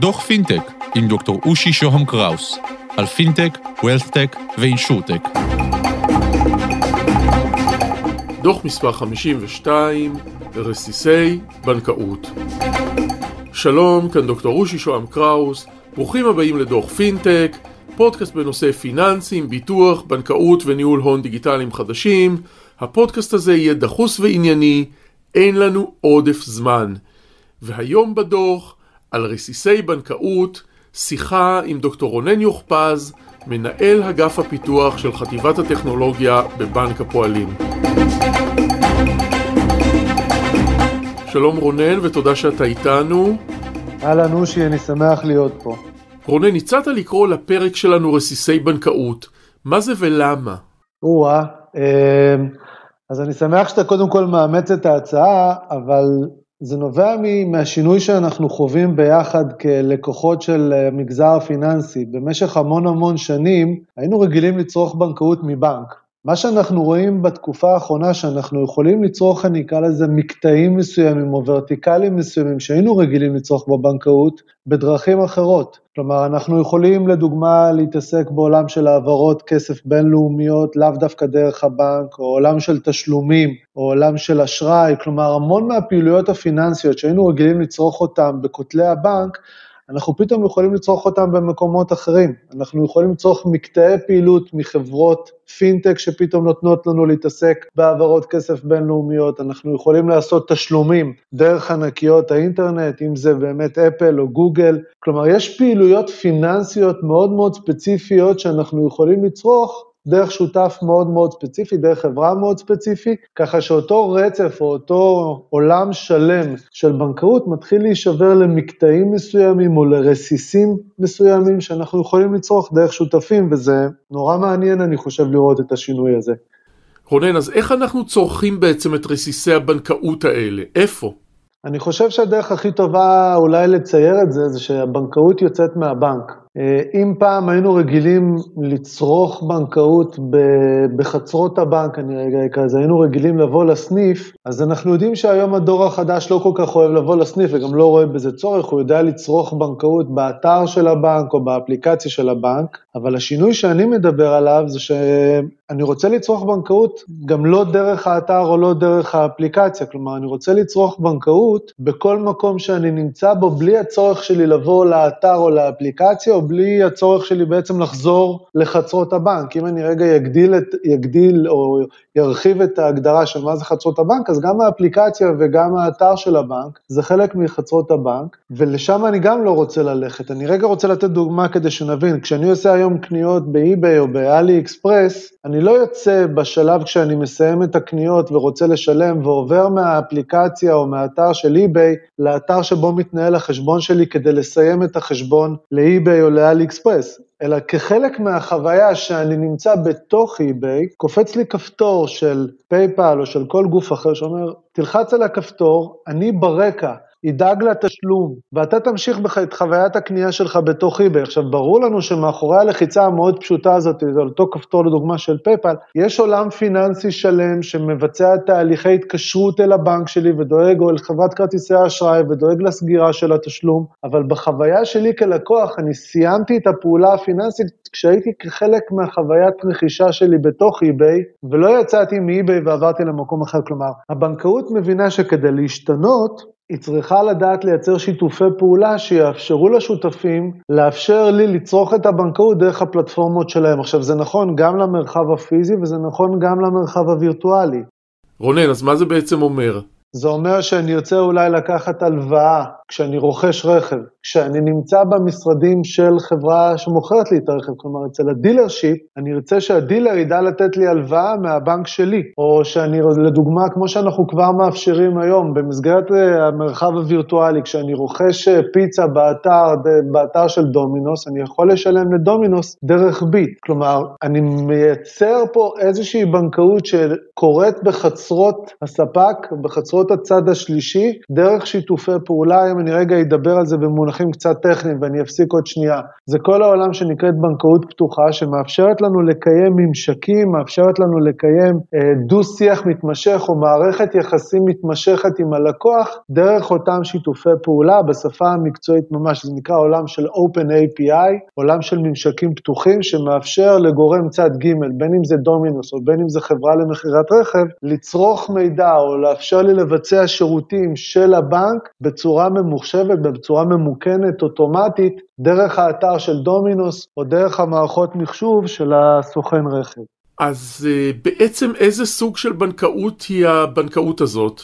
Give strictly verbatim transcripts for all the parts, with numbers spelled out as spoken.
דוח פינטק עם דוקטור אושי שוהם קראוס, על פינטק, ווילסטק ואינשורטק. דוח מספר חמישים ושתיים, רסיסי בנקאות. שלום, כאן דוקטור אושי שוהם קראוס, ברוכים הבאים לדוח פינטק, פודקאסט בנושא פיננסים, ביטוח, בנקאות וניהול הון דיגיטליים חדשים. הפודקאסט הזה יהיה דחוס וענייני, אין לנו עודף זמן. והיום בדוח, על רסיסי בנקאות, שיחה עם דוקטור רונן יוכפז, מנהל אגף הפיתוח של חטיבת הטכנולוגיה בבנק הפועלים. שלום רונן, ותודה שאתה איתנו. אהלן אושי, אני שמח להיות פה. רונן, הצעת לקרוא לפרק שלנו רסיסי בנקאות. מה זה ולמה? אוה, אז אני שמח שאתה קודם כל מאמץ את ההצעה, אבל זה נובע מהשינוי שאנחנו חווים ביחד כלקוחות של המגזר הפיננסי. במשך המון המון שנים היינו רגילים לצרוך בנקאות מבנק. מה שאנחנו רואים בתקופה האחרונה שאנחנו יכולים לצרוך, אני אקרא לזה מקטעים מסוימים או ורטיקלים מסוימים שהיינו רגילים לצרוך בבנקאות בדרכים אחרות. כלומר, אנחנו יכולים לדוגמה להתעסק בעולם של העברות כסף בינלאומיות, לאו דווקא דרך הבנק, או עולם של תשלומים, או עולם של אשראי. כלומר, המון מהפעילויות הפיננסיות שהיינו רגילים לצרוך אותם בכותלי הבנק, אנחנו פתאום יכולים לצרוך אותם במקומות אחרים. אנחנו יכולים לצרוך מקטעי פעילות מחברות פינטק שפתאום נותנות לנו להתעסק בעברות כסף בינלאומיות. אנחנו יכולים לעשות תשלומים דרך ענקיות האינטרנט, אם זה באמת אפל או גוגל. כלומר, יש פעילויות פיננסיות מאוד מאוד ספציפיות שאנחנו יכולים לצרוך דרך שותף מאוד מאוד ספציפי, דרך חברה מאוד ספציפי, ככה שאותו רצף או אותו עולם שלם של בנקאות מתחיל להישבר למקטעים מסוימים או לרסיסים מסוימים שאנחנו יכולים לצרוך דרך שותפים, וזה נורא מעניין, אני חושב, לראות את השינוי הזה. רונן, אז איך אנחנו צורכים בעצם את רסיסי הבנקאות האלה? איפה? אני חושב שהדרך הכי טובה אולי לצייר את זה, זה שהבנקאות יוצאת מהבנק. אם פעם היינו רגילים לצרוך בנקאות בחצרות הבנק, אני רגע אקרא, אז היינו רגילים לבוא לסניף, אז אנחנו יודעים שהיום הדור החדש לא כל כך אוהב לבוא לסניף, וגם לא רואה בזה צורך, הוא יודע לצרוך בנקאות באתר של הבנק או באפליקציה של הבנק, אבל השינוי שאני מדבר עליו זה שאני רוצה לצרוך בנקאות גם לא דרך האתר או לא דרך האפליקציה, כלומר אני רוצה לצרוך בנקאות בכל מקום שאני נמצא בו, בלי הצורך שלי לבוא לאתר או לאפליקציה, או בלי הצורך שלי בעצם לחזור לחצרות הבנק. אם אני רגע יגדיל, את, יגדיל או ירחיב את ההגדרה של מה זה חצרות הבנק, אז גם האפליקציה וגם האתר של הבנק, זה חלק מחצרות הבנק, ולשם אני גם לא רוצה ללכת. אני רגע רוצה לתת דוגמה כדי שנבין, כשאני עושה היום קניות ב-eBay או באלי אקספרס, אני לא יוצא בשלב כשאני מסיים את הקניות ורוצה לשלם, ועובר מהאפליקציה או מהאתר של eBay, לאתר שבו מתנהל החשבון שלי כדי לסיים את החשבון ל-eBay או לאלי אקספרס, אלא כחלק מהחוויה שאני נמצא בתוך eBay, קופץ לי כפתור של PayPal או של כל גוף אחר שאומר, תלחץ על הכפתור, אני ברקע, ידאג לתשלום, ואתה תמשיך את חוויית הקנייה שלך בתוך eBay. עכשיו, ברור לנו שמאחורי הלחיצה המאוד פשוטה הזאת, זה אותו כפתור לדוגמה של PayPal, יש עולם פיננסי שלם שמבצע תהליכי התקשרות אל הבנק שלי, ודואג או אל חברת כרטיסי האשראי, ודואג לסגירה של התשלום, אבל בחוויה שלי כלקוח, אני סיימתי את הפעולה הפיננסית, כשהייתי כחלק מהחוויית רכישה שלי בתוך eBay, ולא יצאתי מ-eBay ועברתי למקום אחר. כלומר, הבנקאות מבינה שכדי להשתנות, היא צריכה לדעת לייצר שיתופי פעולה שיאפשרו לשותפים, לאפשר לי לצרוך את הבנקאות דרך הפלטפורמות שלהם. עכשיו, זה נכון גם למרחב הפיזי וזה נכון גם למרחב הווירטואלי. רונן, אז מה זה בעצם אומר? זה אומר שאני רוצה אולי לקחת הלוואה כשאני רוכש רכב, כשאני נמצא במשרדים של חברה שמוכרת לי את הרכב, כלומר אצל הדילרשיפ, אני רוצה שהדילר ידע לתת לי הלוואה מהבנק שלי, או שאני, לדוגמה, כמו שאנחנו כבר מאפשרים היום, במסגרת המרחב הווירטואלי, כשאני רוכש פיצה באתר, באתר של דומינוס, אני יכול לשלם לדומינוס דרך ביט, כלומר, אני מייצר פה איזושהי בנקאות שקורית בחצרות הספק, בחצרות זאת הצד השלישי, דרך שיתופי פעולה. אם אני רגע אדבר על זה במונחים קצת טכניים ואני אפסיק עוד שנייה, זה כל העולם שנקראת בנקאות פתוחה, שמאפשרת לנו לקיים ממשקים, מאפשרת לנו לקיים אה, דו שיח מתמשך או מערכת יחסים מתמשכת עם הלקוח, דרך אותם שיתופי פעולה. בשפה המקצועית ממש זה נקרא עולם של Open איי פי איי, עולם של ממשקים פתוחים שמאפשר לגורם צד ג', בין אם זה דומינוס או בין אם זה חברה למכירת רכב, לצרוך מידע או לאפשר לי לבצע שירותים של הבנק בצורה ממוחשבת, בצורה ממוכנת, אוטומטית, דרך האתר של דומינוס או דרך המערכות מחשוב של הסוכן רכב. אז בעצם איזה סוג של בנקאות היא הבנקאות הזאת?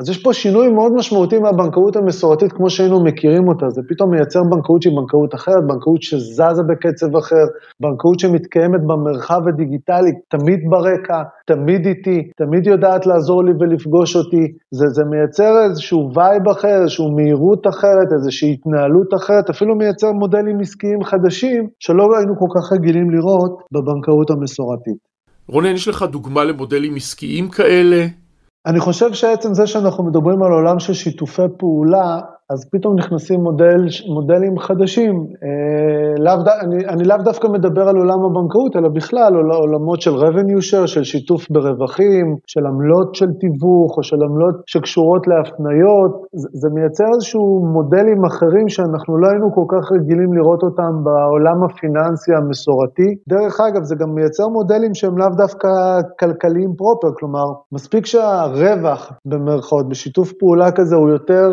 אז יש פה שינוי מאוד משמעותי מהבנקאות המסורתית כמו שהיינו מכירים אותה, זה פתאום מייצר בנקאות שהיא בנקאות אחרת, בנקאות שזזה בקצב אחר, בנקאות שמתקיימת במרחב הדיגיטלי, תמיד ברקע, תמיד איתי, תמיד יודעת לעזור לי ולפגוש אותי, זה, זה מייצר איזשהו וייב אחר, איזשהו מהירות אחרת, איזושהי התנהלות אחרת, אפילו מייצר מודלים עסקיים חדשים שלא היינו כל כך רגילים לראות בבנקאות המסורתית. רונן, יש לך דוגמה למודלים עסקיים כאלה? אני חושב שעצם זה שאנחנו מדברים על עולם של שיתופי פעולה, אז פתאום נכנסים מודל, מודלים חדשים. אה, לאו, אני, אני לאו דווקא מדבר על עולם הבנקאות, אלא בכלל על עולמות של revenue share, של שיתוף ברווחים, של עמלות של תיווך, או של עמלות שקשורות להפניות. זה, זה מייצר איזשהו מודלים אחרים שאנחנו לא היינו כל כך רגילים לראות אותם בעולם הפיננסי המסורתי. דרך אגב, זה גם מייצר מודלים שהם לאו דווקא כלכליים פרופר, כלומר, מספיק שהרווח במרכאות, בשיתוף פעולה כזה, הוא יותר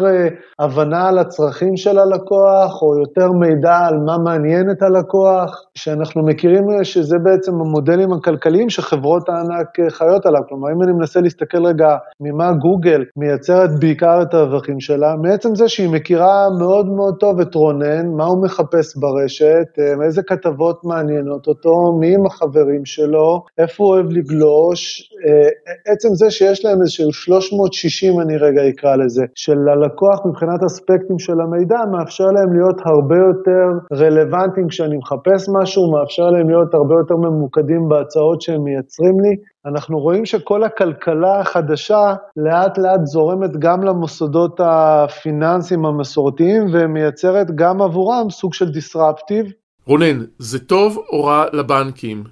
הבנה, אה, על הצרכים של הלקוח, או יותר מידע על מה מעניין את הלקוח, שאנחנו מכירים שזה בעצם המודלים הכלכליים שחברות הענק חיות עליו. כלומר, אם אני מנסה להסתכל רגע ממה גוגל מייצרת בעיקר את הרווחים שלה, מעצם זה שהיא מכירה מאוד מאוד טוב את רונן, מה הוא מחפש ברשת, איזה כתבות מעניינות אותו, מי עם החברים שלו, איפה הוא אוהב לגלוש, עצם זה שיש להם איזשהו שלוש מאות שישים, אני רגע אקרא לזה, של הלקוח מבחינת אספקטים של המידע, מאפשר להם להיות הרבה יותר רלוונטיים כשאני מחפש משהו, מאפשר להם להיות הרבה יותר ממוקדים בהצעות שהם מייצרים לי. אנחנו רואים שכל הכלכלה החדשה לאט לאט זורמת גם למוסדות הפיננסיים המסורתיים, ומייצרת גם עבורם סוג של דיסרפטיב. רונן, זה טוב או רע לבנקים?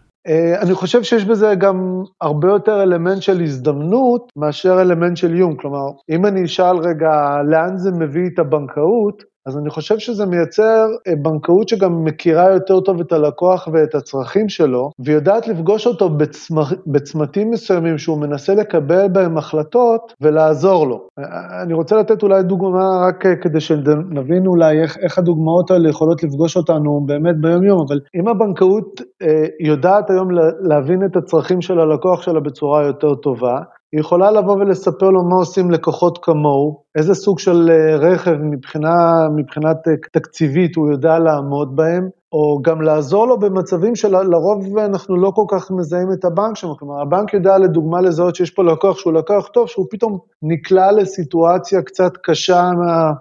אני חושב שיש בזה גם הרבה יותר אלמנט של הזדמנות מאשר אלמנט של איום. כלומר, אם אני אשאל רגע לאן זה מביא את הבנקאות, אז אני חושב שזה מייצר בנקאות שגם מכירה יותר טוב את הלקוח ואת הצרכים שלו, ויודעת לפגוש אותו בצמתים מסוימים שהוא מנסה לקבל בהם החלטות ולעזור לו. אני רוצה לתת אולי דוגמה רק כדי שנבין אולי איך, איך הדוגמאות האלה יכולות לפגוש אותנו באמת ביום יום, אבל אם הבנקאות יודעת היום להבין את הצרכים של הלקוח שלה בצורה יותר טובה, היא יכולה לבוא ולספר לו מה עושים לקוחות כמוהו, איזה סוג של רכב מבחינה, מבחינת תקציבית הוא יודע לעמוד בהם, או גם לעזור לו במצבים של לרוב אנחנו לא כל כך מזהים את הבנק שם. כלומר, הבנק יודע לדוגמה לזהות שיש פה לקוח שהוא לקוח טוב, שהוא פתאום נקלע לסיטואציה קצת קשה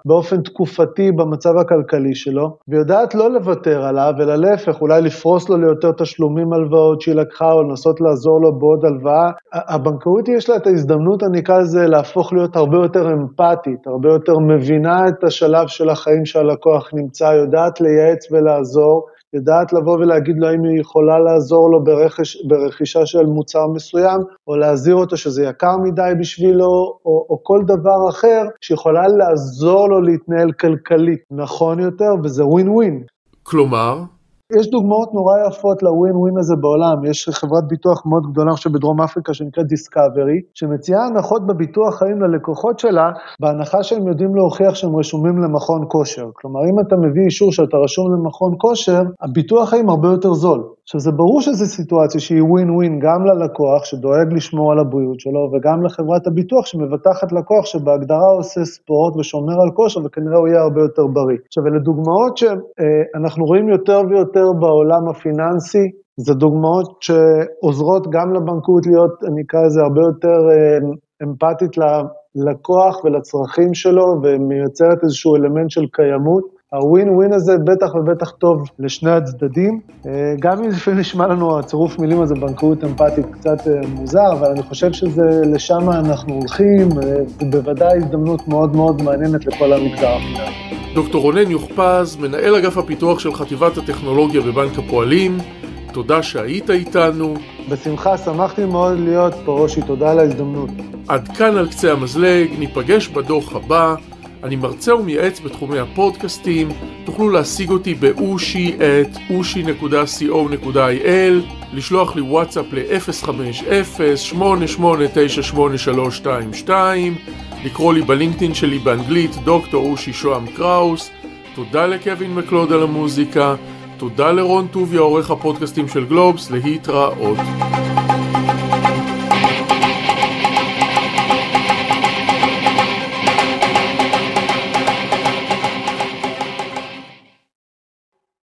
באופן תקופתי במצב הכלכלי שלו, ויודעת לא לוותר עליו, אלא להפך, אולי לפרוס לו ליותר תשלומים הלוואות שהיא לקחה, או לנסות לעזור לו בעוד הלוואה. הבנקאות יש לה את ההזדמנות, אני אקרא לזה, להפוך להיות הרבה יותר אמפתית, הרבה יותר מבינה את השלב של החיים שהלקוח נמצא, יודעת לייעץ ולעזור, לדעת לבוא ולהגיד לו אם היא יכולה לעזור לו ברכש, ברכישה של מוצר מסוים, או להזהיר אותו שזה יקר מדי בשבילו, או, או כל דבר אחר שיכולה לעזור לו להתנהל כלכלית נכון יותר, וזה ווין ווין. כלומר? יש דוגמאות נורא יפות לווין ווין הזה בעולם. יש חברת ביטוח מאוד גדולה עכשיו בדרום אפריקה שנקראת Discovery, שמציעה הנחות בביטוח חיים ללקוחות שלה, בהנחה שהם יודעים להוכיח שהם רשומים למכון כושר. כלומר, אם אתה מביא אישור שאתה רשום למכון כושר, הביטוח חיים הרבה יותר זול. עכשיו, זה ברור שזו סיטואציה שהיא ווין ווין גם ללקוח שדואג לשמור על הבריאות שלו, וגם לחברת הביטוח שמבטחת לקוח שבהגדרה עושה ספורט ושומר על כושר, וכנראה הוא יהיה הרבה יותר בריא. עכשיו, אלה דוגמאות שאנחנו רואים יותר ויותר בעולם הפיננסי, זה דוגמאות שעוזרות גם לבנקאות להיות, אני אקרא לזה, הרבה יותר אמפתית ללקוח ולצרכים שלו, ומייצרת איזשהו אלמנט של קיימות. הווין-ווין הזה בטח ובטח טוב לשני הצדדים, גם אם לפעמים נשמע לנו הצירוף מילים הזה בנקאות אמפתית קצת מוזר, אבל אני חושב שזה לשם אנחנו הולכים, ובוודאי הזדמנות מאוד מאוד מעניינת לכל המגזר הפיננסי. דוקטור רונן יוכפז, מנהל אגף הפיתוח של חטיבת הטכנולוגיה בבנק הפועלים, תודה שהיית איתנו. בשמחה, שמחתי מאוד להיות פה, אושי, תודה על ההזדמנות. עד כאן על קצה המזלג, ניפגש בדוח הבא. אני מרצה ומייעץ בתחומי הפודקאסטים, תוכלו להשיג אותי ב-ushi דוט סי או דוט איי אל, לשלוח לי וואטסאפ ל-אפס חמש אפס שמונה שמונה תשע שמונה שלוש שתיים שתיים, לקרוא לי בלינקדאין שלי באנגלית דוקטור אושי שוהם קראוס. תודה לקווין מקלוד על המוזיקה, תודה לרון טוביה, עורך הפודקאסטים של גלובס, להתראות.